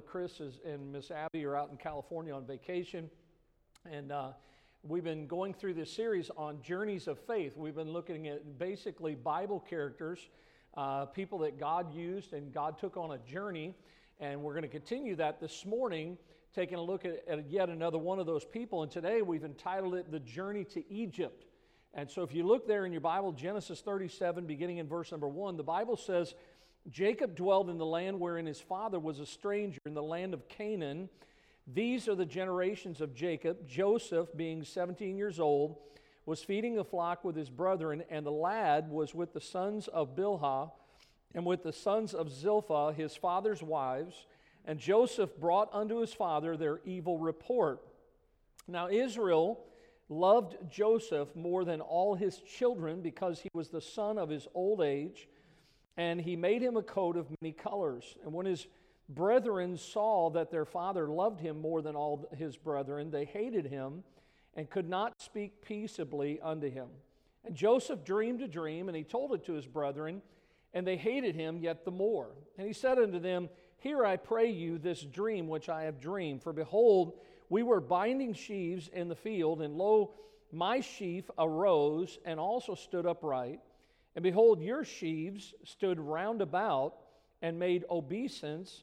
brother Chris is, and Miss Abby are out in California on vacation, and we've been going through this series on journeys of faith. We've been looking at basically Bible characters, people that God used and God took on a journey, and we're going to continue that this morning, taking a look at yet another one of those people. And today we've entitled it, The Journey to Egypt. And so if you look there in your Bible, Genesis 37, beginning in verse number 1, the Bible says, Jacob dwelled in the land wherein his father was a stranger, in the land of Canaan. These are the generations of Jacob. Joseph, being 17 years old, was feeding the flock with his brethren, and the lad was with the sons of Bilhah and with the sons of Zilpah, his father's wives. And Joseph brought unto his father their evil report. Now Israel loved Joseph more than all his children, because he was the son of his old age, and he made him a coat of many colors. And when his brethren saw that their father loved him more than all his brethren, they hated him and could not speak peaceably unto him. And Joseph dreamed a dream, and he told it to his brethren, and they hated him yet the more. And he said unto them, Hear, I pray you, this dream which I have dreamed. For behold, we were binding sheaves in the field, and lo, my sheaf arose and also stood upright. And behold, your sheaves stood round about and made obeisance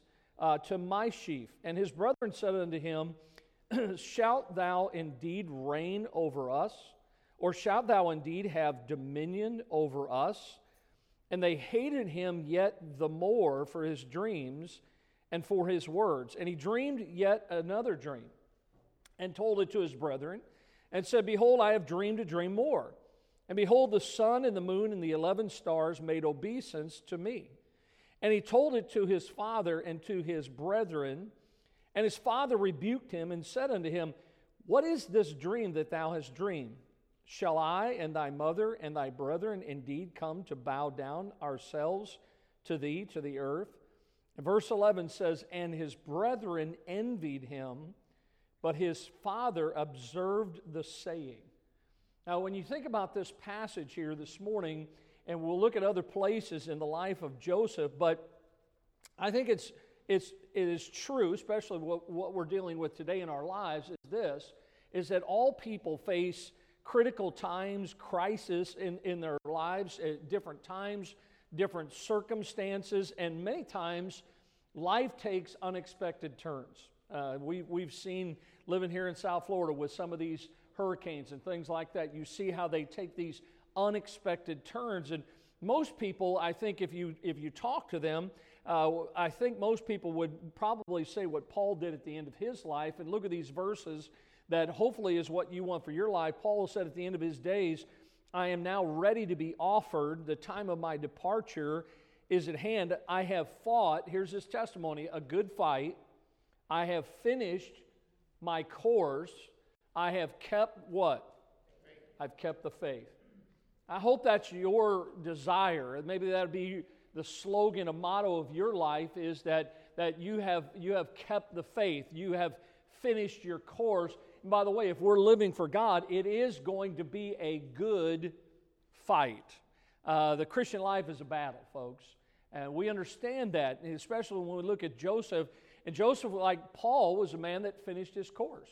to my sheaf. And his brethren said unto him, Shalt thou indeed reign over us? Or shalt thou indeed have dominion over us? And they hated him yet the more for his dreams and for his words. And he dreamed yet another dream, and told it to his brethren, and said, Behold, I have dreamed a dream more. And behold, the sun and the moon and the 11 stars made obeisance to me. And he told it to his father and to his brethren. And his father rebuked him and said unto him, What is this dream that thou hast dreamed? Shall I and thy mother and thy brethren indeed come to bow down ourselves to thee, to the earth? And verse 11 says, And his brethren envied him, but his father observed the saying. Now, when you think about this passage here this morning, and we'll look at other places in the life of Joseph, but I think it is true, especially what we're dealing with today in our lives, is that all people face critical times, crisis in their lives at different times, different circumstances, and many times life takes unexpected turns. We've seen, living here in South Florida, with some of these hurricanes and things like that, you see how they take these unexpected turns. And most people, I think, if you talk to them, I think most people would probably say what Paul did at the end of his life, and look at these verses that hopefully is what you want for your life. Paul said at the end of his days, I am now ready to be offered. The time of my departure is at hand. I have fought, here's his testimony, a good fight. I have finished my course. I have kept what? Faith. I've kept the faith. I hope that's your desire. And maybe that would be the slogan, a motto of your life, is that you have kept the faith. You have finished your course. And by the way, if we're living for God, it is going to be a good fight. The Christian life is a battle, folks. And we understand that, especially when we look at Joseph. And Joseph, like Paul, was a man that finished his course.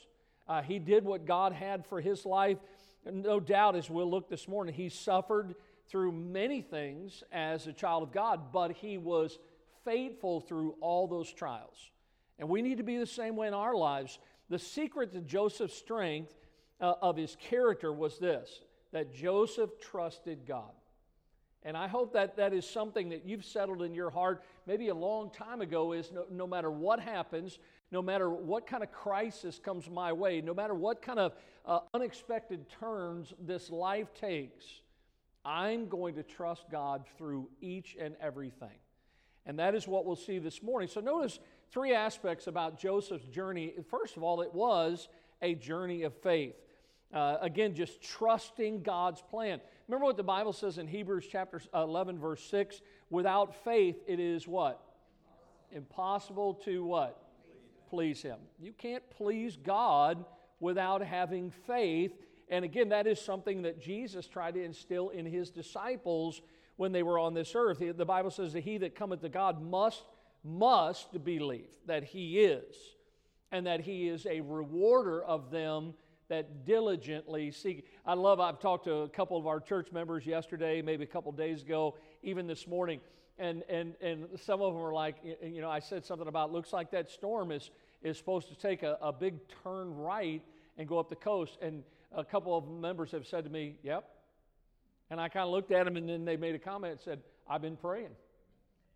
He did what God had for his life. And no doubt, as we'll look this morning, he suffered through many things as a child of God, but he was faithful through all those trials. And we need to be the same way in our lives. The secret to Joseph's strength of his character was this, that Joseph trusted God. And I hope that is something that you've settled in your heart maybe a long time ago, is no matter what happens, no matter what kind of crisis comes my way, no matter what kind of unexpected turns this life takes, I'm going to trust God through each and everything. And that is what we'll see this morning. So notice three aspects about Joseph's journey. First of all, it was a journey of faith. Again, just trusting God's plan. Remember what the Bible says in Hebrews chapter 11, verse 6, without faith it is what? Impossible to what? Please Him. You can't please God without having faith. And again, that is something that Jesus tried to instill in His disciples when they were on this earth. The Bible says that he that cometh to God must must believe that He is, and that He is a rewarder of them that diligently seek. I've talked to a couple of our church members yesterday, maybe a couple days ago, even this morning, and some of them are like, you know, I said something about, looks like that storm is supposed to take a big turn right and go up the coast, and a couple of members have said to me, yep, and I kind of looked at them, and then they made a comment and said, I've been praying.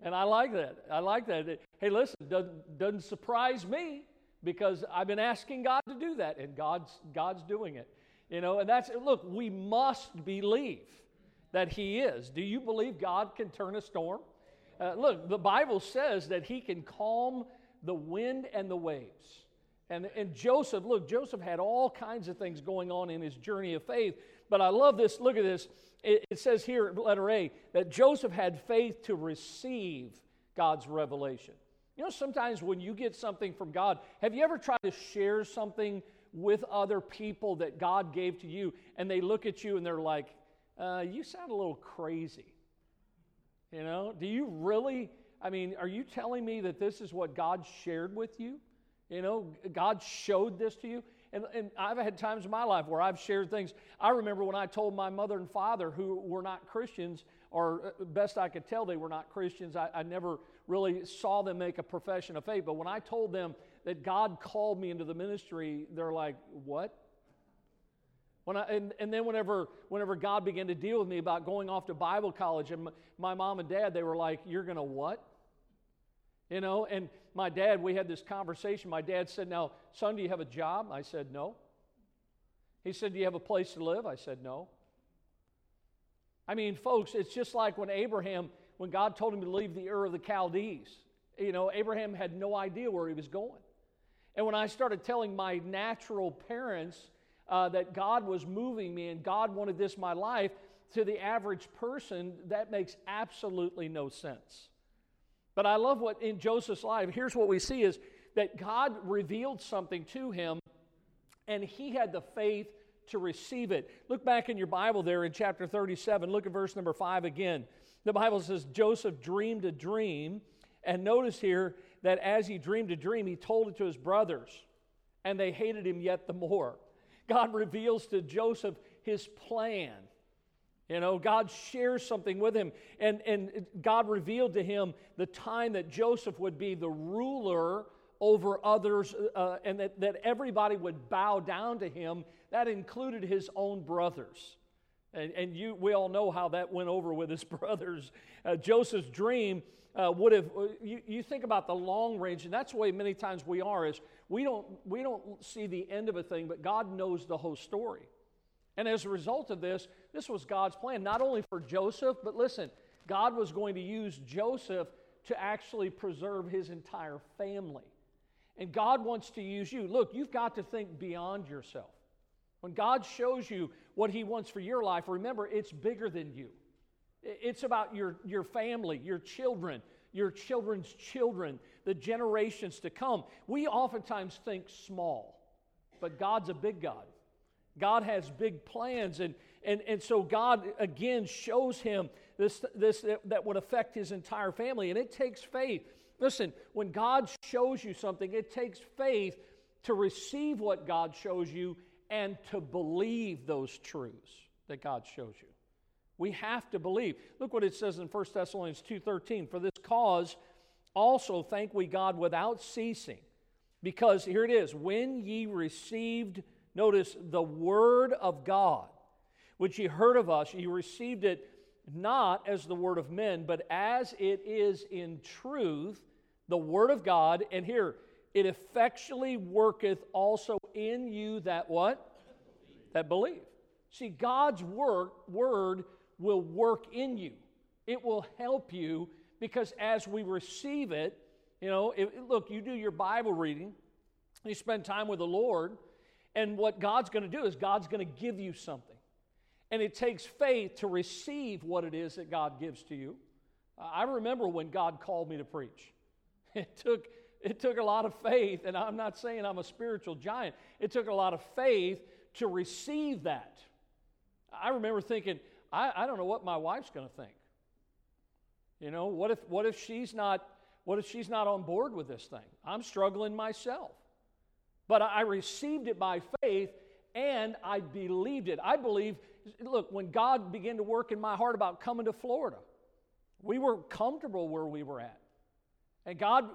And I like that. Hey, listen, doesn't surprise me, because I've been asking God to do that, and God's doing it. You know, and that's, look, we must believe that He is. Do you believe God can turn a storm? Look, the Bible says that He can calm the wind and the waves. And Joseph, look, Joseph had all kinds of things going on in his journey of faith. But I love this. Look at this. It says here, letter A, that Joseph had faith to receive God's revelation. You know, sometimes when you get something from God, have you ever tried to share something with other people that God gave to you, and they look at you and they're like, you sound a little crazy. You know, do you really, I mean, are you telling me that this is what God shared with you? You know, God showed this to you. And I've had times in my life where I've shared things. I remember when I told my mother and father, who were not Christians, or best I could tell, they were not Christians. I never really saw them make a profession of faith. But when I told them that God called me into the ministry, they're like, what? And then whenever God began to deal with me about going off to Bible college, and my mom and dad, they were like, you're going to what? You know, and my dad, we had this conversation. My dad said, now, son, do you have a job? I said, no. He said, do you have a place to live? I said, no. I mean, folks, it's just like when Abraham, when God told him to leave the Ur of the Chaldees. You know, Abraham had no idea where he was going. And when I started telling my natural parents that God was moving me and God wanted this my life, to the average person, that makes absolutely no sense. But I love what in Joseph's life, here's what we see is that God revealed something to him, and he had the faith to receive it. Look back in your Bible there in chapter 37. Look at verse number 5 again. The Bible says Joseph dreamed a dream, and notice here that as he dreamed a dream, he told it to his brothers, and they hated him yet the more. God reveals to Joseph his plan. You know, God shares something with him, and God revealed to him the time that Joseph would be the ruler over others, and that everybody would bow down to him. That included his own brothers. And we all know how that went over with his brothers. Joseph's dream would have, you think about the long range, and that's the way many times we are, is we don't see the end of a thing, but God knows the whole story. And as a result of this, this was God's plan, not only for Joseph, but listen, God was going to use Joseph to actually preserve his entire family. And God wants to use you. Look, you've got to think beyond yourself. When God shows you what He wants for your life, remember, it's bigger than you. It's about your family, your children's children, the generations to come. We oftentimes think small, but God's a big God. God has big plans, and so God again shows him this that would affect his entire family, and it takes faith. Listen, when God shows you something, it takes faith to receive what God shows you and to believe those truths that God shows you. We have to believe. Look what it says in 1 Thessalonians 2:13, for this cause also thank we God without ceasing, because here it is, when ye received, notice, the word of God, which ye heard of us, ye received it not as the word of men, but as it is in truth, the word of God. And here, it effectually worketh also in you that what? That believe. See, God's word will work in you. It will help you, because as we receive it, you know, look, you do your Bible reading, you spend time with the Lord, and what God's going to do is God's going to give you something. And it takes faith to receive what it is that God gives to you. I remember when God called me to preach. It took a lot of faith, and I'm not saying I'm a spiritual giant. It took a lot of faith to receive that. I remember thinking, I don't know what my wife's going to think. You know, what if she's not what if she's not on board with this thing? I'm struggling myself. But I received it by faith, and I believed it. I believe, look, when God began to work in my heart about coming to Florida, we were comfortable where we were at. And God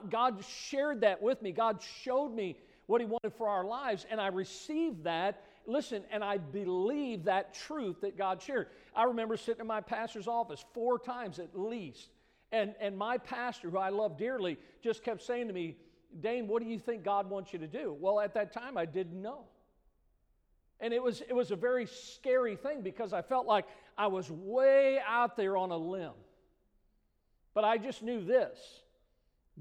shared that with me. God showed me what He wanted for our lives, and I received that. Listen, and I believe that truth that God shared. I remember sitting in my pastor's office 4 times at least, and my pastor, who I love dearly, just kept saying to me, Dane, what do you think God wants you to do? Well, at that time, I didn't know. And it was a very scary thing because I felt like I was way out there on a limb. But I just knew this.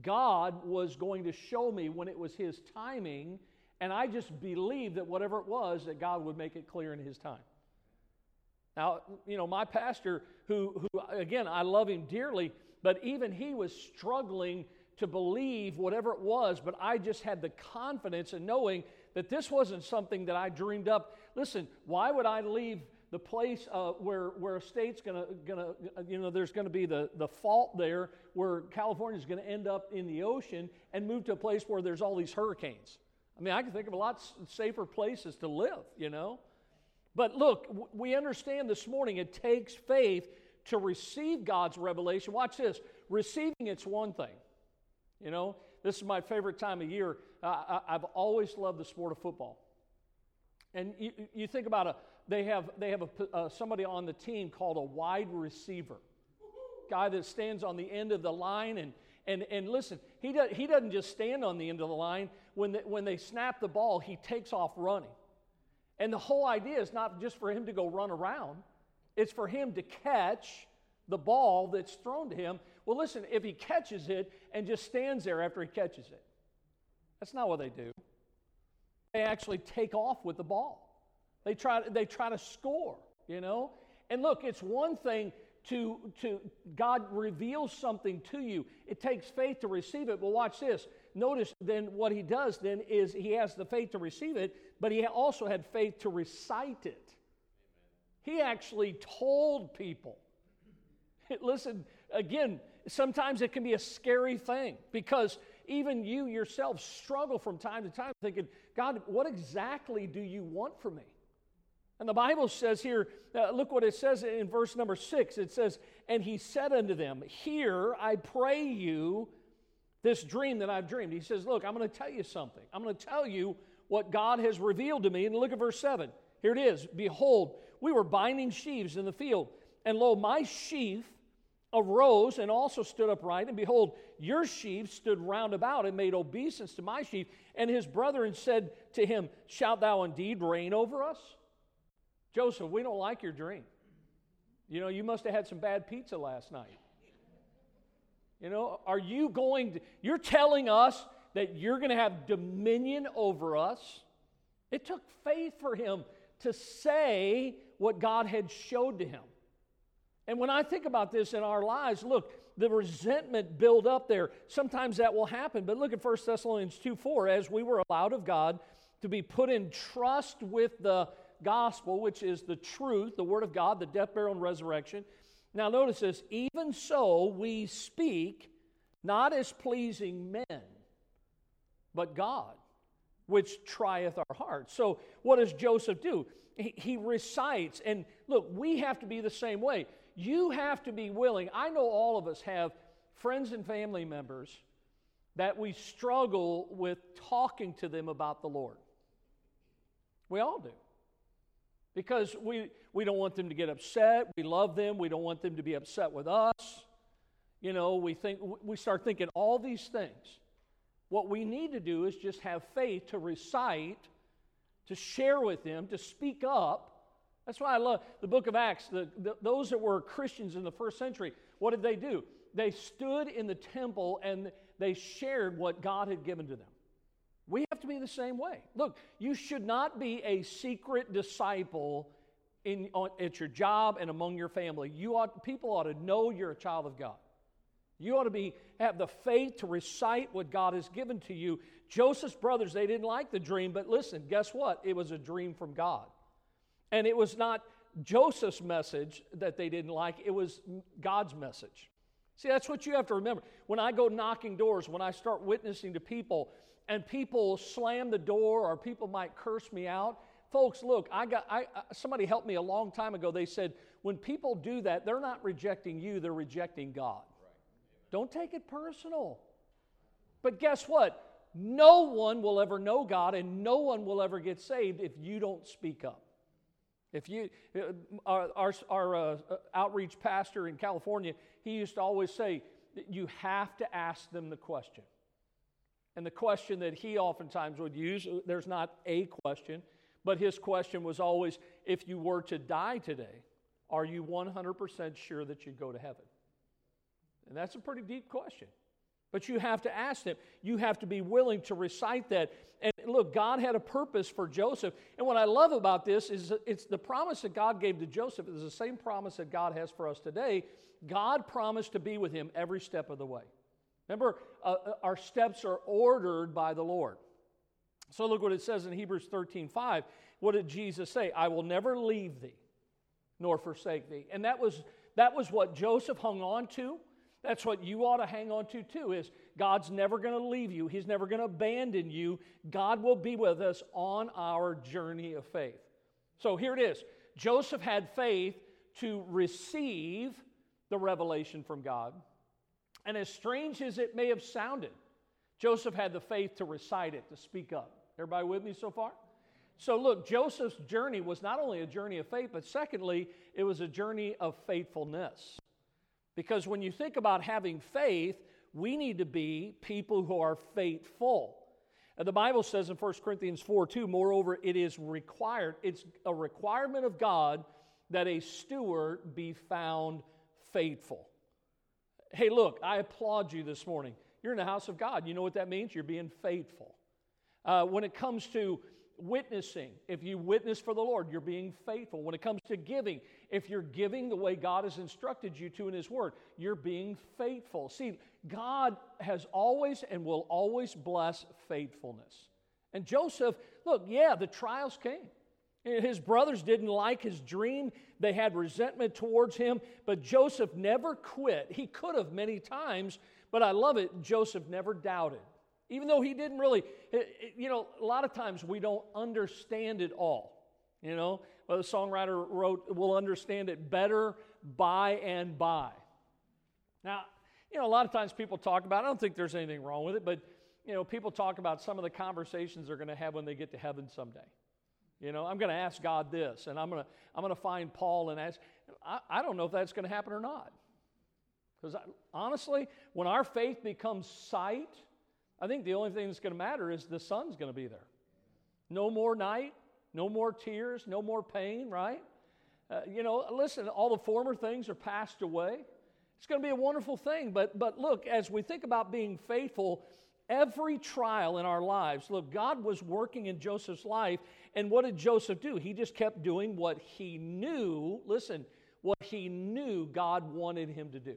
God was going to show me when it was His timing, and I just believed that whatever it was, that God would make it clear in His time. Now, you know, my pastor, who again, I love him dearly, but even he was struggling to believe whatever it was, but I just had the confidence in knowing that this wasn't something that I dreamed up. Listen, why would I leave the place where a state's gonna you know, there's gonna be the fault there where California's gonna end up in the ocean and move to a place where there's all these hurricanes? I mean, I can think of a lot safer places to live, you know. But look, we understand this morning it takes faith to receive God's revelation. Watch this. Receiving it's one thing. You know, this is my favorite time of year. I've always loved the sport of football. And you think about it. They have somebody on the team called a wide receiver, guy that stands on the end of the line. And listen, he doesn't just stand on the end of the line. When they snap the ball, he takes off running. And the whole idea is not just for him to go run around. It's for him to catch the ball that's thrown to him. Well, listen, if he catches it and just stands there after he catches it, that's not what they do. They actually take off with the ball. They try to score, you know. And look, it's one thing to God reveals something to you. It takes faith to receive it. But watch this. Notice then what He does then is He has the faith to receive it, but He also had faith to recite it. He actually told people. Listen, again, sometimes it can be a scary thing because even you yourself struggle from time to time thinking, God, what exactly do you want from me? And the Bible says here, look what it says in verse number 6. It says, and He said unto them, hear, I pray you, this dream that I've dreamed. He says, look, I'm going to tell you something. I'm going to tell you what God has revealed to me. And look at verse 7. Here it is. Behold, we were binding sheaves in the field, and lo, my sheaf arose and also stood upright, and behold, your sheaf stood round about and made obeisance to my sheaf. And his brethren said to him, shalt thou indeed reign over us? Joseph, we don't like your dream. You know, you must have had some bad pizza last night. You know, are you going to, you're telling us that you're going to have dominion over us? It took faith for him to say what God had showed to him. And when I think about this in our lives, look, the resentment build up there. Sometimes that will happen. But look at 1 Thessalonians 2:4. As we were allowed of God to be put in trust with the gospel, which is the truth, the word of God, the death, burial, and resurrection. Now notice this. Even so we speak not as pleasing men, but God, which trieth our hearts. So what does Joseph do? He recites. And look, we have to be the same way. You have to be willing. I know all of us have friends and family members that we struggle with talking to them about the Lord. We all do. Because we don't want them to get upset. We love them. We don't want them to be upset with us. You know, we start thinking all these things. What we need to do is just have faith to recite, to share with them, to speak up. That's why I love the book of Acts. Those that were Christians in the first century, what did they do? They stood in the temple and they shared what God had given to them. We have to be the same way. Look, you should not be a secret disciple at your job and among your family. People ought to know you're a child of God. You ought to have the faith to recite what God has given to you. Joseph's brothers, they didn't like the dream, but listen, guess what? It was a dream from God. And it was not Joseph's message that they didn't like. It was God's message. See, that's what you have to remember. When I go knocking doors, when I start witnessing to people, and people slam the door or people might curse me out, folks, look, somebody helped me a long time ago. They said, when people do that, they're not rejecting you, they're rejecting God. Right. Don't take it personal. But guess what? No one will ever know God, and no one will ever get saved if you don't speak up. If you, our outreach pastor in California, he used to always say, you have to ask them the question. And the question that he oftentimes would use, there's not a question, but his question was always, if you were to die today, are you 100% sure that you'd go to heaven? And that's a pretty deep question. But you have to ask them. You have to be willing to recite that. And look, God had a purpose for Joseph. And what I love about this is it's the promise that God gave to Joseph is the same promise that God has for us today. God promised to be with him every step of the way. Remember, our steps are ordered by the Lord. So look what it says in Hebrews 13:5. What did Jesus say? I will never leave thee nor forsake thee. And that was what Joseph hung on to. That's what you ought to hang on to too, is God's never going to leave you. He's never going to abandon you. God will be with us on our journey of faith. So here it is. Joseph had faith to receive the revelation from God. And as strange as it may have sounded, Joseph had the faith to recite it, to speak up. Everybody with me so far? So look, Joseph's journey was not only a journey of faith, but secondly, it was a journey of faithfulness. Because when you think about having faith, we need to be people who are faithful. And the Bible says in 1 Corinthians 4:2, moreover, it is required, it's a requirement of God that a steward be found faithful. Hey, look, I applaud you this morning. You're in the house of God. You know what that means? You're being faithful. When it comes to witnessing, if you witness for the Lord, you're being faithful. When it comes to giving, if you're giving the way God has instructed you to in His Word, you're being faithful. See, God has always and will always bless faithfulness. And Joseph, look, yeah, the trials came. His brothers didn't like his dream. They had resentment towards him, but Joseph never quit. He could have many times, but I love it, Joseph never doubted. Even though he didn't really, you know, a lot of times we don't understand it all, you know. Well, the songwriter wrote, we'll understand it better by and by. Now, you know, a lot of times people talk about, I don't think there's anything wrong with it, but, you know, people talk about some of the conversations they're going to have when they get to heaven someday. You know, I'm going to ask God this, and I'm going to find Paul and ask. I don't know if that's going to happen or not. Because honestly, when our faith becomes sight, I think the only thing that's going to matter is the sun's going to be there. No more night, no more tears, no more pain, right? You know, listen, all the former things are passed away. It's going to be a wonderful thing. But look, as we think about being faithful, every trial in our lives, look, God was working in Joseph's life. And what did Joseph do? He just kept doing what he knew, listen, what he knew God wanted him to do.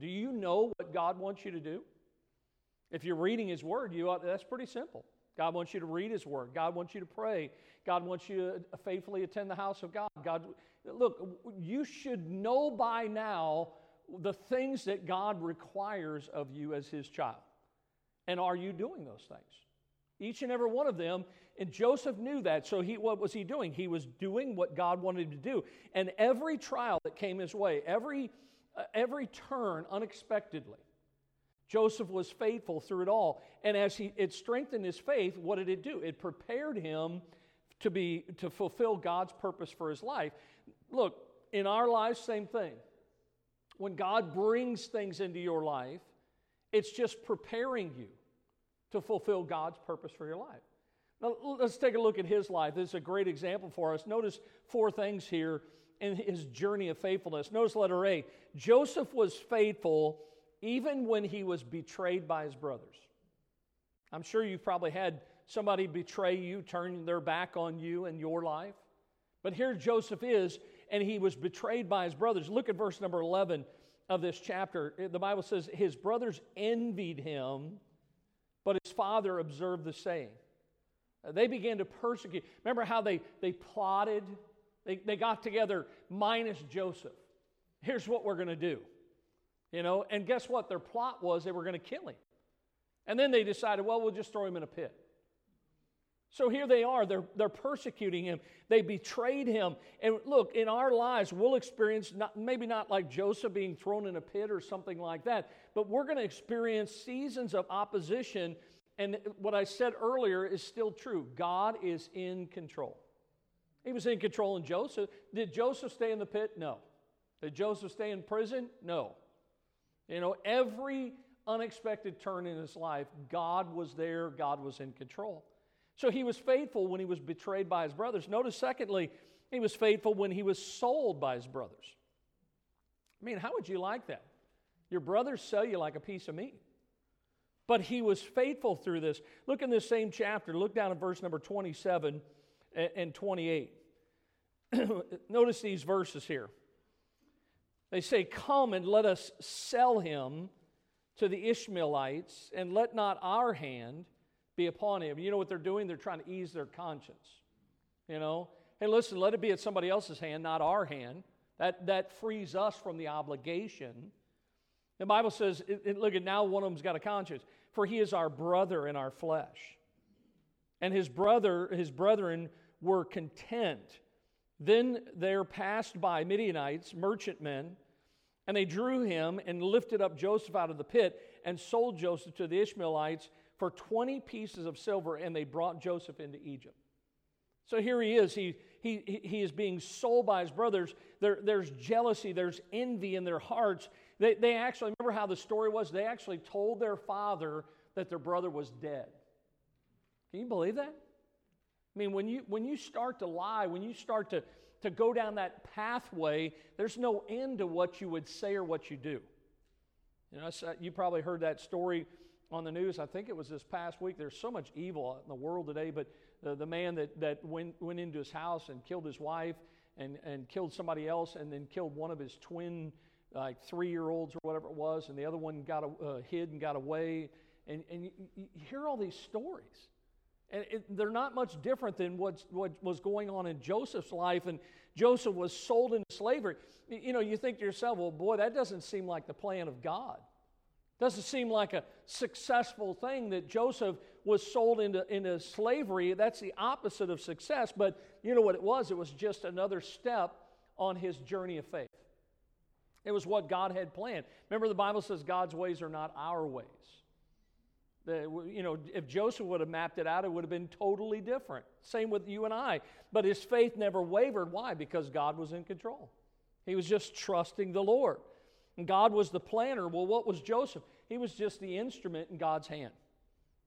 Do you know what God wants you to do? If you're reading His Word, that's pretty simple. God wants you to read His Word. God wants you to pray. God wants you to faithfully attend the house of God. God, look, you should know by now the things that God requires of you as His child. And are you doing those things? Each and every one of them. And Joseph knew that. So what was he doing? He was doing what God wanted him to do. And every trial that came his way, every turn unexpectedly, Joseph was faithful through it all. And as it strengthened his faith, what did it do? It prepared him to fulfill God's purpose for his life. Look, in our lives, same thing. When God brings things into your life, it's just preparing you to fulfill God's purpose for your life. Now, let's take a look at his life. This is a great example for us. Notice four things here in his journey of faithfulness. Notice letter A. Joseph was faithful even when he was betrayed by his brothers. I'm sure you've probably had somebody betray you, turn their back on you and your life. But here Joseph is, and he was betrayed by his brothers. Look at verse number 11 of this chapter. The Bible says, his brothers envied him, but his father observed the saying. They began to persecute. Remember how they plotted? They got together minus Joseph. Here's what we're going to do. You know, and guess what? Their plot was they were going to kill him. And then they decided, well, we'll just throw him in a pit. So here they are. They're persecuting him. They betrayed him. And look, in our lives, we'll experience, maybe not like Joseph being thrown in a pit or something like that, but we're going to experience seasons of opposition. And what I said earlier is still true. God is in control. He was in control in Joseph. Did Joseph stay in the pit? No. Did Joseph stay in prison? No. You know, every unexpected turn in his life, God was there. God was in control. So he was faithful when he was betrayed by his brothers. Notice, secondly, he was faithful when he was sold by his brothers. I mean, how would you like that? Your brothers sell you like a piece of meat. But he was faithful through this. Look in this same chapter. Look down at verse number 27 and 28. Notice these verses here. They say, "Come and let us sell him to the Ishmaelites, and let not our hand be upon him." You know what they're doing? They're trying to ease their conscience. You know, hey, listen, let it be at somebody else's hand, not our hand. That frees us from the obligation. The Bible says, look at, now one of them's got a conscience, for he is our brother in our flesh. And his brethren were content. Then there passed by Midianites, merchantmen, and they drew him and lifted up Joseph out of the pit and sold Joseph to the Ishmaelites for 20 pieces of silver, and they brought Joseph into Egypt. So here he is. He is being sold by his brothers. There's jealousy. There's envy in their hearts. They actually, remember how the story was? They actually told their father that their brother was dead. Can you believe that? I mean, when you start to lie, when you start to go down that pathway, there's no end to what you would say or what you do. You know, you probably heard that story on the news. I think it was this past week. There's so much evil in the world today, but the man that went into his house and killed his wife and killed somebody else and then killed one of his twin, like, 3-year-olds or whatever it was, and the other one hid and got away. And you hear all these stories. And they're not much different than what was going on in Joseph's life. And Joseph was sold into slavery. You know, you think to yourself, well, boy, that doesn't seem like the plan of God. Doesn't seem like a successful thing that Joseph was sold into slavery. That's the opposite of success. But you know what it was? It was just another step on his journey of faith. It was what God had planned. Remember, the Bible says God's ways are not our ways. You know, if Joseph would have mapped it out, it would have been totally different. Same with you and I. But his faith never wavered. Why? Because God was in control. He was just trusting the Lord. And God was the planner. Well, what was Joseph? He was just the instrument in God's hand.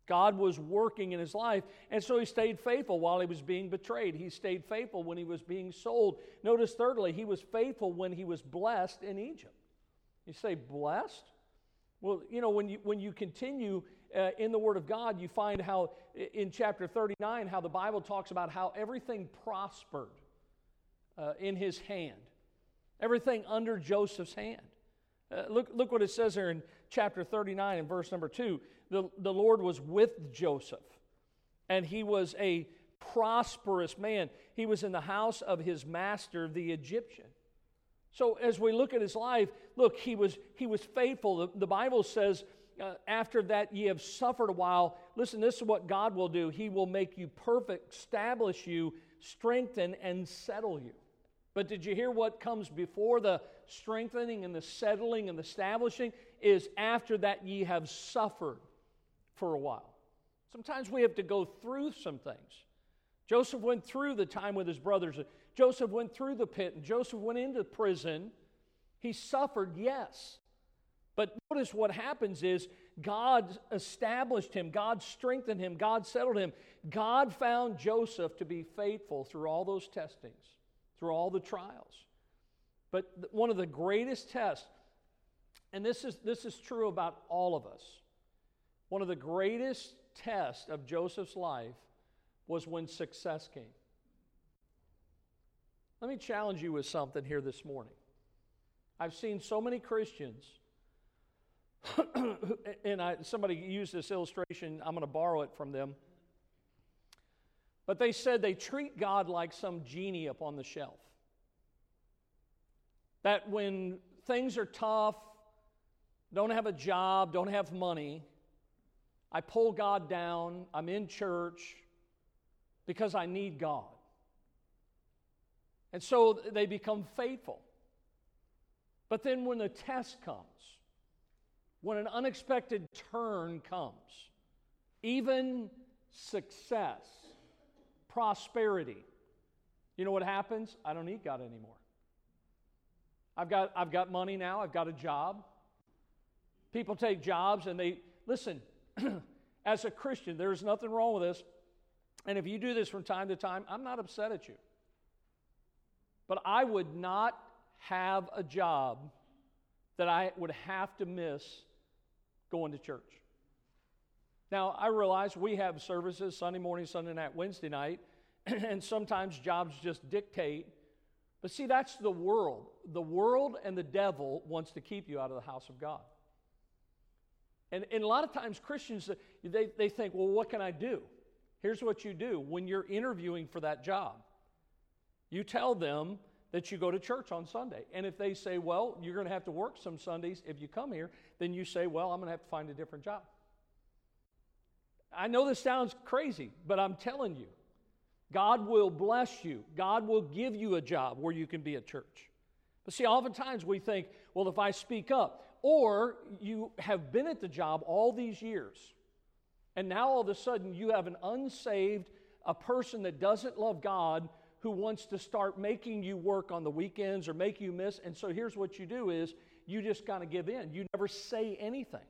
God was working in his life, and so he stayed faithful while he was being betrayed. He stayed faithful when he was being sold. Notice, thirdly, he was faithful when he was blessed in Egypt. You say, blessed? Well, you know, when you continue in the Word of God, you find how, in chapter 39, how the Bible talks about how everything prospered in his hand. Everything under Joseph's hand. Look what it says here in chapter 39 and verse number 2. The Lord was with Joseph, and he was a prosperous man. He was in the house of his master, the Egyptian. So as we look at his life, look, he was faithful. The Bible says, after that ye have suffered a while, listen, this is what God will do. He will make you perfect, establish you, strengthen, and settle you. But did you hear what comes before the strengthening and the settling and the establishing? Is after that ye have suffered for a while. Sometimes we have to go through some things. Joseph went through the time with his brothers. Joseph went through the pit, and Joseph went into prison. He suffered, yes. But notice what happens is God established him. God strengthened him. God settled him. God found Joseph to be faithful through all those testings, through all the trials. But one of the greatest tests, and this is true about all of us, one of the greatest tests of Joseph's life was when success came. Let me challenge you with something here this morning. I've seen so many Christians, and somebody used this illustration, I'm going to borrow it from them, but they said they treat God like some genie up on the shelf. That when things are tough, don't have a job, don't have money. I pull God down. I'm in church because I need God. And so they become faithful. But then when the test comes, when an unexpected turn comes, even success, prosperity, you know what happens? I don't need God anymore. I've got money now. I've got a job. People take jobs and they, listen, as a Christian, there's nothing wrong with this. And if you do this from time to time, I'm not upset at you. But I would not have a job that I would have to miss going to church. Now, I realize we have services Sunday morning, Sunday night, Wednesday night, and sometimes jobs just dictate. But see, that's the world. The world and the devil wants to keep you out of the house of God. And a lot of times Christians, they think, well, what can I do? Here's what you do when you're interviewing for that job. You tell them that you go to church on Sunday. And if they say, well, you're going to have to work some Sundays if you come here, then you say, well, I'm going to have to find a different job. I know this sounds crazy, but I'm telling you, God will bless you. God will give you a job where you can be at church. But see, oftentimes we think, well, if I speak up, or you have been at the job all these years, and now all of a sudden you have an unsaved, a person that doesn't love God, who wants to start making you work on the weekends or make you miss. And so here's what you do is you just kind of give in. You never say anything.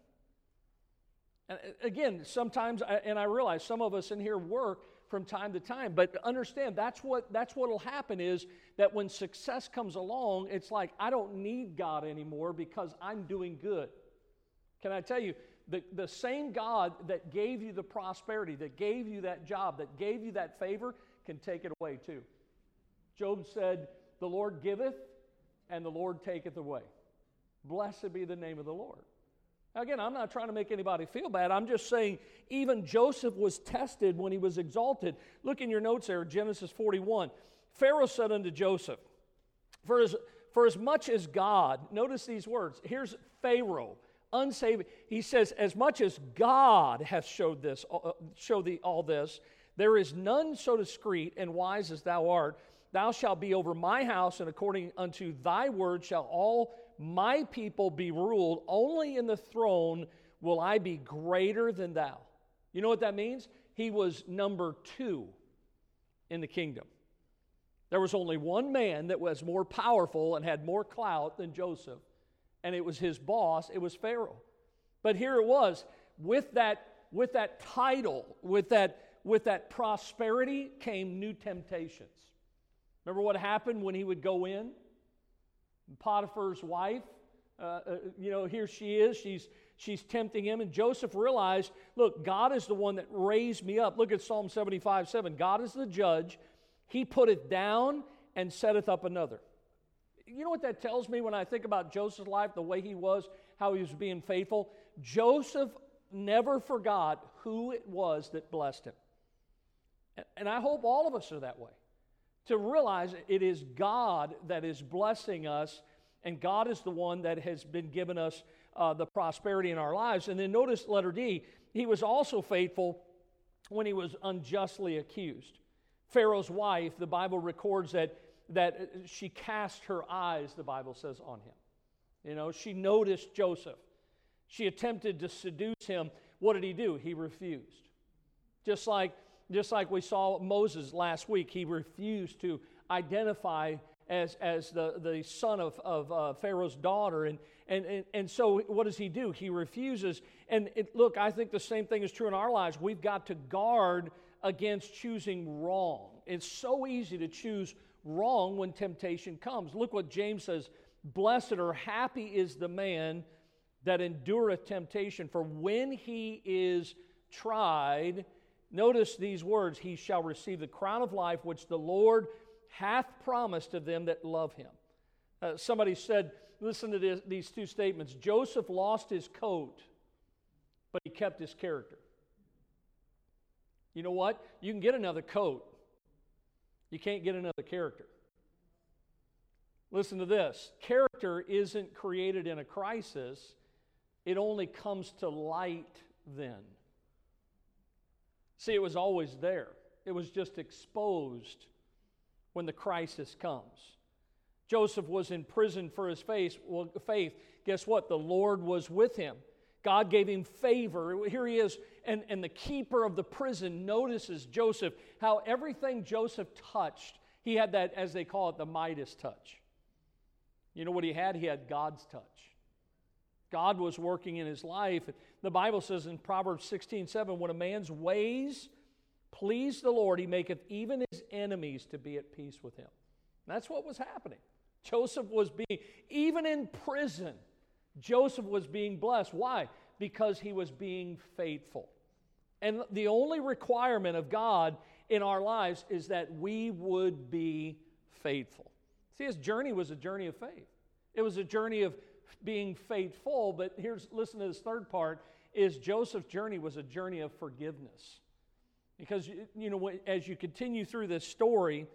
And again, sometimes, and I realize some of us in here work from time to time, but understand that's what'll happen is that when success comes along, it's like, I don't need God anymore because I'm doing good. Can I tell you, the same God that gave you the prosperity, that gave you that job, that gave you that favor, can take it away too. Job said, the Lord giveth and the Lord taketh away. Blessed be the name of the Lord. Again, I'm not trying to make anybody feel bad. I'm just saying even Joseph was tested when he was exalted. Look in your notes there, Genesis 41. Pharaoh said unto Joseph, for as much as God, notice these words. Here's Pharaoh, unsaved. He says, as much as God hath showed thee all this, there is none so discreet and wise as thou art. Thou shalt be over my house, and according unto thy word shall all my people be ruled. Only in the throne will I be greater than thou. You know what that means? He was number two in the kingdom. There was only one man that was more powerful and had more clout than Joseph, and it was his boss, it was Pharaoh. But here it was, with that title, with that prosperity came new temptations. Remember what happened when he would go in? Potiphar's wife, here she is. She's tempting him. And Joseph realized, look, God is the one that raised me up. Look at Psalm 75:7. God is the judge. He putteth down and setteth up another. You know what that tells me when I think about Joseph's life, the way he was, how he was being faithful? Joseph never forgot who it was that blessed him. And I hope all of us are that way. To realize it is God that is blessing us, and God is the one that has been given us the prosperity in our lives. And then notice letter D, he was also faithful when he was unjustly accused. Pharaoh's wife, the Bible records that she cast her eyes, the Bible says, on him. You know, she noticed Joseph. She attempted to seduce him. What did he do? He refused. Just like we saw Moses last week, he refused to identify as the son of Pharaoh's daughter. And so what does he do? He refuses. And look, I think the same thing is true in our lives. We've got to guard against choosing wrong. It's so easy to choose wrong when temptation comes. Look what James says, blessed or happy is the man that endureth temptation, for when he is tried, notice these words, he shall receive the crown of life which the Lord hath promised to them that love him. Somebody said, listen to these two statements. Joseph lost his coat, but he kept his character. You know what? You can get another coat. You can't get another character. Listen to this. Character isn't created in a crisis. It only comes to light then. See, it was always there. It was just exposed when the crisis comes. Joseph was in prison for his faith. Well, guess what? The Lord was with him. God gave him favor. Here he is, and the keeper of the prison notices Joseph, how everything Joseph touched, he had that, as they call it, the Midas touch. You know what he had? He had God's touch. God was working in his life. The Bible says in Proverbs 16:7, when a man's ways please the Lord, he maketh even his enemies to be at peace with him. And that's what was happening. Joseph was being, even in prison, Joseph was being blessed. Why? Because he was being faithful. And the only requirement of God in our lives is that we would be faithful. See, his journey was a journey of faith. It was a journey of being faithful, but here's, listen to this third part, is Joseph's journey was a journey of forgiveness. Because, you know, as you continue through this story,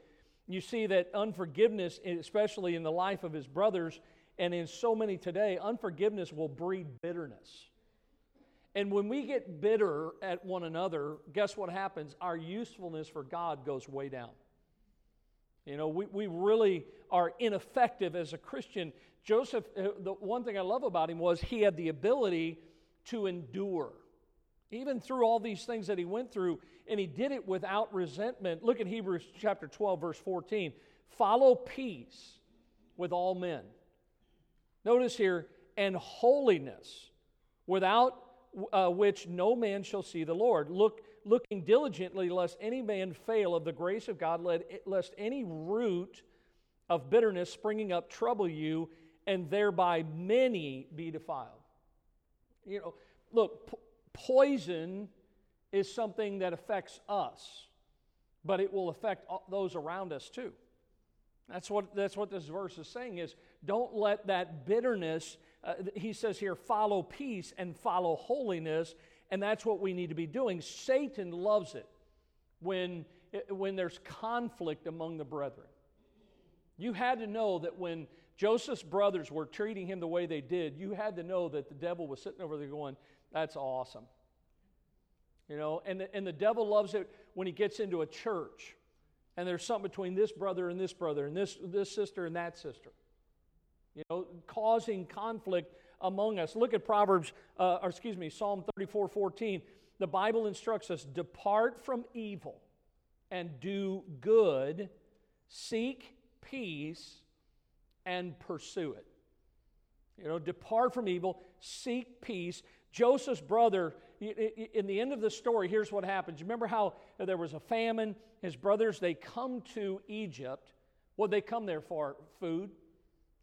you see that unforgiveness, especially in the life of his brothers, and in so many today, unforgiveness will breed bitterness. And when we get bitter at one another, guess what happens? Our usefulness for God goes way down. You know, we really are ineffective as a Christian. Joseph, the one thing I love about him was he had the ability to endure. Even through all these things that he went through, and he did it without resentment. Look at Hebrews chapter 12, verse 14. Follow peace with all men. Notice here, and holiness, without which no man shall see the Lord. Looking diligently, lest any man fail of the grace of God, lest any root of bitterness springing up trouble you, and thereby many be defiled. You know, look, poison is something that affects us, but it will affect those around us too. That's what this verse is saying is, don't let that bitterness, he says here, follow peace and follow holiness, and that's what we need to be doing. Satan loves it when there's conflict among the brethren. You had to know that when Joseph's brothers were treating him the way they did, you had to know that the devil was sitting over there going, that's awesome. You know, and the devil loves it when he gets into a church and there's something between this brother and this brother and this sister and that sister. You know, causing conflict among us. Look at Psalm 34:14. The Bible instructs us, depart from evil and do good, seek peace and pursue it. You know, depart from evil, seek peace. Joseph's brother, in the end of the story, here's what happens. Remember how there was a famine? His brothers, they come to Egypt. What did they come there for? Food.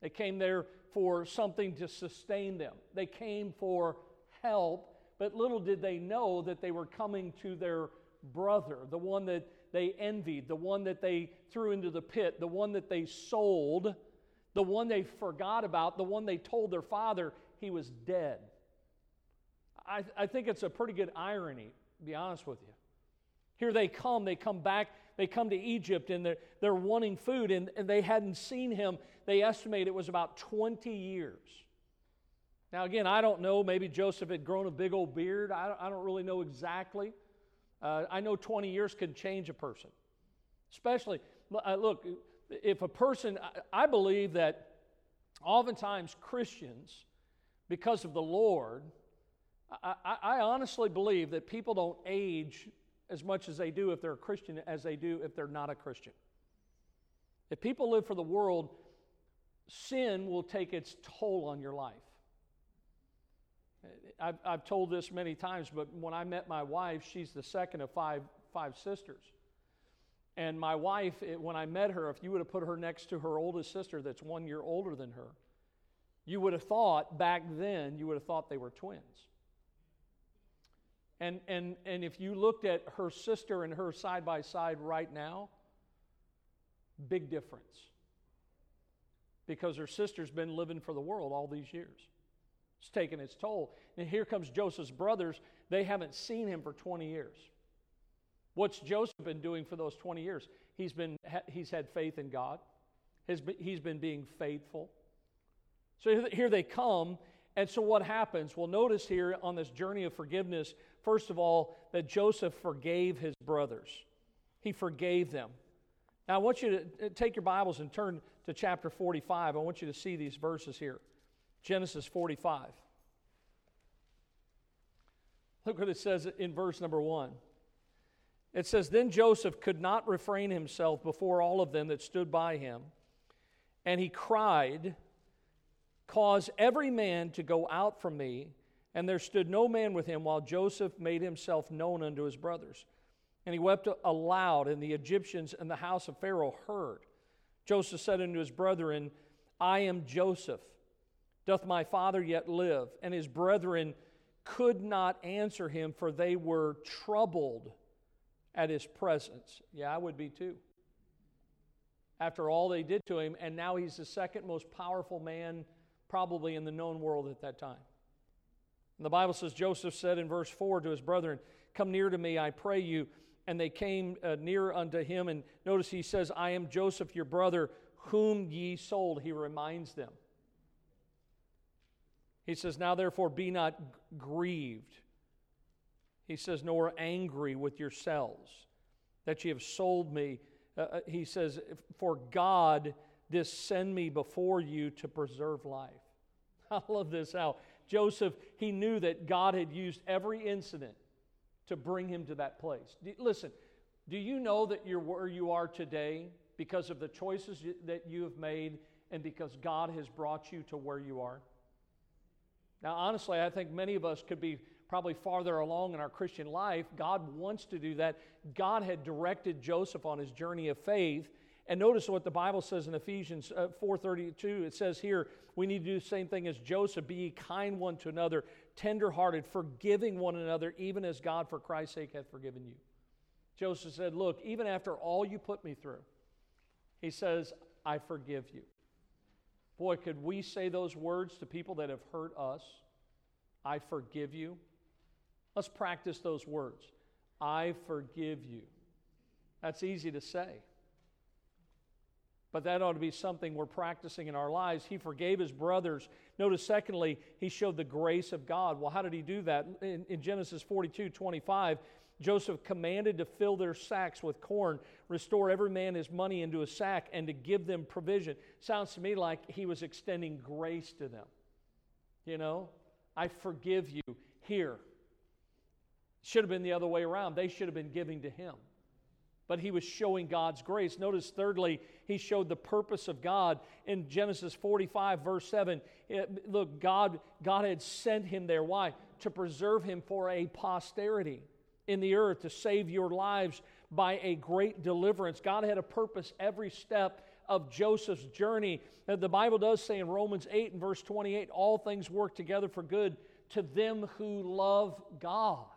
They came there for something to sustain them. They came for help, but little did they know that they were coming to their brother, the one that they envied, the one that they threw into the pit, the one that they sold, the one they forgot about, the one they told their father he was dead. I think it's a pretty good irony, to be honest with you. Here they come back, they come to Egypt, and they're wanting food, and they hadn't seen him. They estimate it was about 20 years. Now, again, I don't know. Maybe Joseph had grown a big old beard. I don't really know exactly. I know 20 years can change a person. Especially, look, if a person, I believe that oftentimes Christians, because of the Lord, I honestly believe that people don't age as much as they do if they're a Christian as they do if they're not a Christian. If people live for the world, sin will take its toll on your life. I've told this many times, but when I met my wife, she's the second of five sisters. And my wife, when I met her, if you would have put her next to her oldest sister that's 1 year older than her, you would have thought back then, you would have thought they were twins. And if you looked at her sister and her side by side right now, big difference. Because her sister's been living for the world all these years. It's taken its toll. And here comes Joseph's brothers. They haven't seen him for 20 years. What's Joseph been doing for those 20 years? He's had faith in God. He's been being faithful. So here they come, And so what happens? Well, notice here on this journey of forgiveness, first of all, that Joseph forgave his brothers. He forgave them. Now, I want you to take your Bibles and turn to chapter 45. I want you to see these verses here. Genesis 45. Look what it says in verse number 1. It says, "Then Joseph could not refrain himself before all of them that stood by him, and he cried, 'Cause every man to go out from me.' And there stood no man with him while Joseph made himself known unto his brothers. And he wept aloud, and the Egyptians and the house of Pharaoh heard. Joseph said unto his brethren, 'I am Joseph. Doth my father yet live?' And his brethren could not answer him, for they were troubled at his presence." Yeah, I would be too. After all they did to him, and now he's the second most powerful man probably in the known world at that time. And the Bible says, Joseph said in verse 4 to his brethren, "Come near to me, I pray you." And they came near unto him, and notice he says, "I am Joseph your brother, whom ye sold." He reminds them. He says, "Now therefore be not grieved," he says, "nor angry with yourselves, that ye have sold me." He says, "For God did send me before you to preserve life." I love this, how Joseph, he knew that God had used every incident to bring him to that place. Listen, do you know that you're where you are today because of the choices that you have made and because God has brought you to where you are? Now, honestly, I think many of us could be probably farther along in our Christian life. God wants to do that. God had directed Joseph on his journey of faith. And notice what the Bible says in Ephesians 4:32. It says here, we need to do the same thing as Joseph. "Be ye kind one to another, tenderhearted, forgiving one another, even as God for Christ's sake hath forgiven you." Joseph said, "Look, even after all you put me through," he says, "I forgive you." Boy, could we say those words to people that have hurt us? I forgive you. Let's practice those words. I forgive you. That's easy to say, but that ought to be something we're practicing in our lives. He forgave his brothers. Notice, secondly, he showed the grace of God. Well, how did he do that? In Genesis 42:25, Joseph commanded to fill their sacks with corn, restore every man his money into a sack, and to give them provision. Sounds to me like he was extending grace to them. You know, I forgive you here. Should have been the other way around. They should have been giving to him. But he was showing God's grace. Notice, thirdly, he showed the purpose of God. In Genesis 45, verse 7, look, God had sent him there. Why? To preserve him for a posterity in the earth, to save your lives by a great deliverance. God had a purpose every step of Joseph's journey. Now, the Bible does say in Romans 8 and verse 28, all things work together for good to them who love God.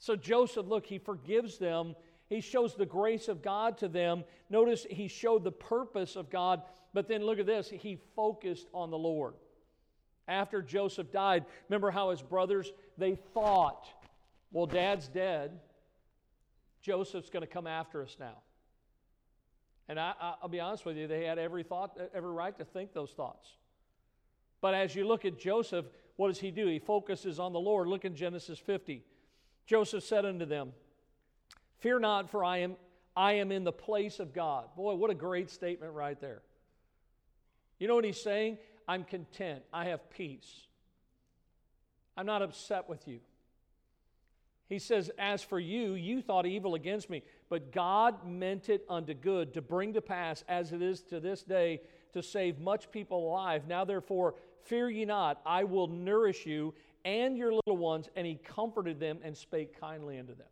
So Joseph, look, he forgives them. He shows the grace of God to them. Notice he showed the purpose of God, but then look at this, he focused on the Lord. After Joseph died, remember how his brothers, they thought, well, Dad's dead. Joseph's going to come after us now. And I'll be honest with you, they had every right to think those thoughts. But as you look at Joseph, what does he do? He focuses on the Lord. Look in Genesis 50. Joseph said unto them, "Fear not, for I am in the place of God." Boy, what a great statement right there. You know what he's saying? I'm content. I have peace. I'm not upset with you. He says, "As for you, you thought evil against me, but God meant it unto good to bring to pass, as it is to this day, to save much people alive. Now therefore, fear ye not, I will nourish you and your little ones." And he comforted them and spake kindly unto them.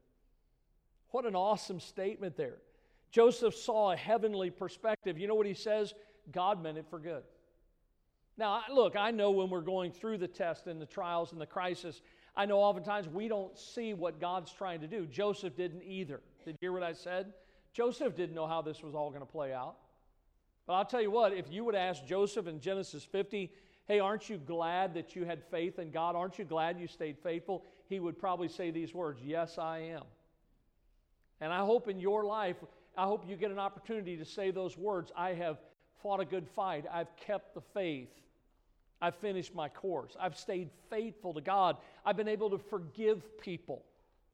What an awesome statement there. Joseph saw a heavenly perspective. You know what he says? God meant it for good. Now, look, I know when we're going through the test and the trials and the crisis, I know oftentimes we don't see what God's trying to do. Joseph didn't either. Did you hear what I said? Joseph didn't know how this was all going to play out. But I'll tell you what, if you would ask Joseph in Genesis 50, "Hey, aren't you glad that you had faith in God? Aren't you glad you stayed faithful?" He would probably say these words, "Yes, I am." And I hope in your life, I hope you get an opportunity to say those words, "I have fought a good fight. I've kept the faith. I've finished my course. I've stayed faithful to God. I've been able to forgive people.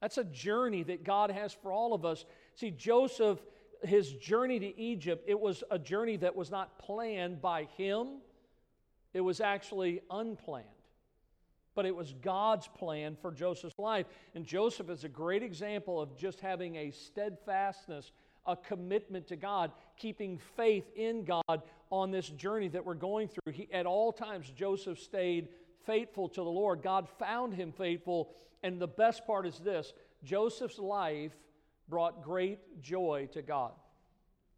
That's a journey that God has for all of us. See, Joseph, his journey to Egypt, it was a journey that was not planned by him. It was actually unplanned. But it was God's plan for Joseph's life. And Joseph is a great example of just having a steadfastness, a commitment to God, keeping faith in God on this journey that we're going through. At all times, Joseph stayed faithful to the Lord. God found him faithful. And the best part is this: Joseph's life brought great joy to God.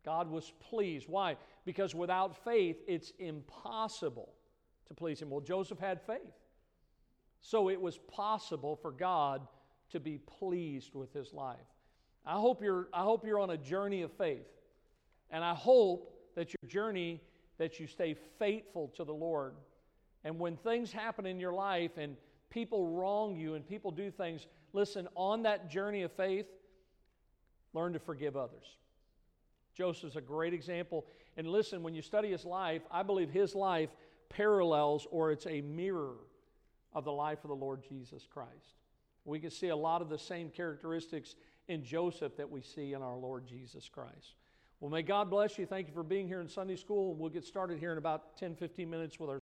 God was pleased. Why? Because without faith, it's impossible to please him. Well, Joseph had faith. So it was possible for God to be pleased with his life. I hope you're on a journey of faith. And I hope that your journey, that you stay faithful to the Lord. And when things happen in your life and people wrong you and people do things, listen, on that journey of faith, learn to forgive others. Joseph's a great example. And listen, when you study his life, I believe his life parallels, or it's a mirror of the life of the Lord Jesus Christ. We can see a lot of the same characteristics in Joseph that we see in our Lord Jesus Christ. Well, may God bless you. Thank you for being here in Sunday school. We'll get started here in about 10-15 minutes with our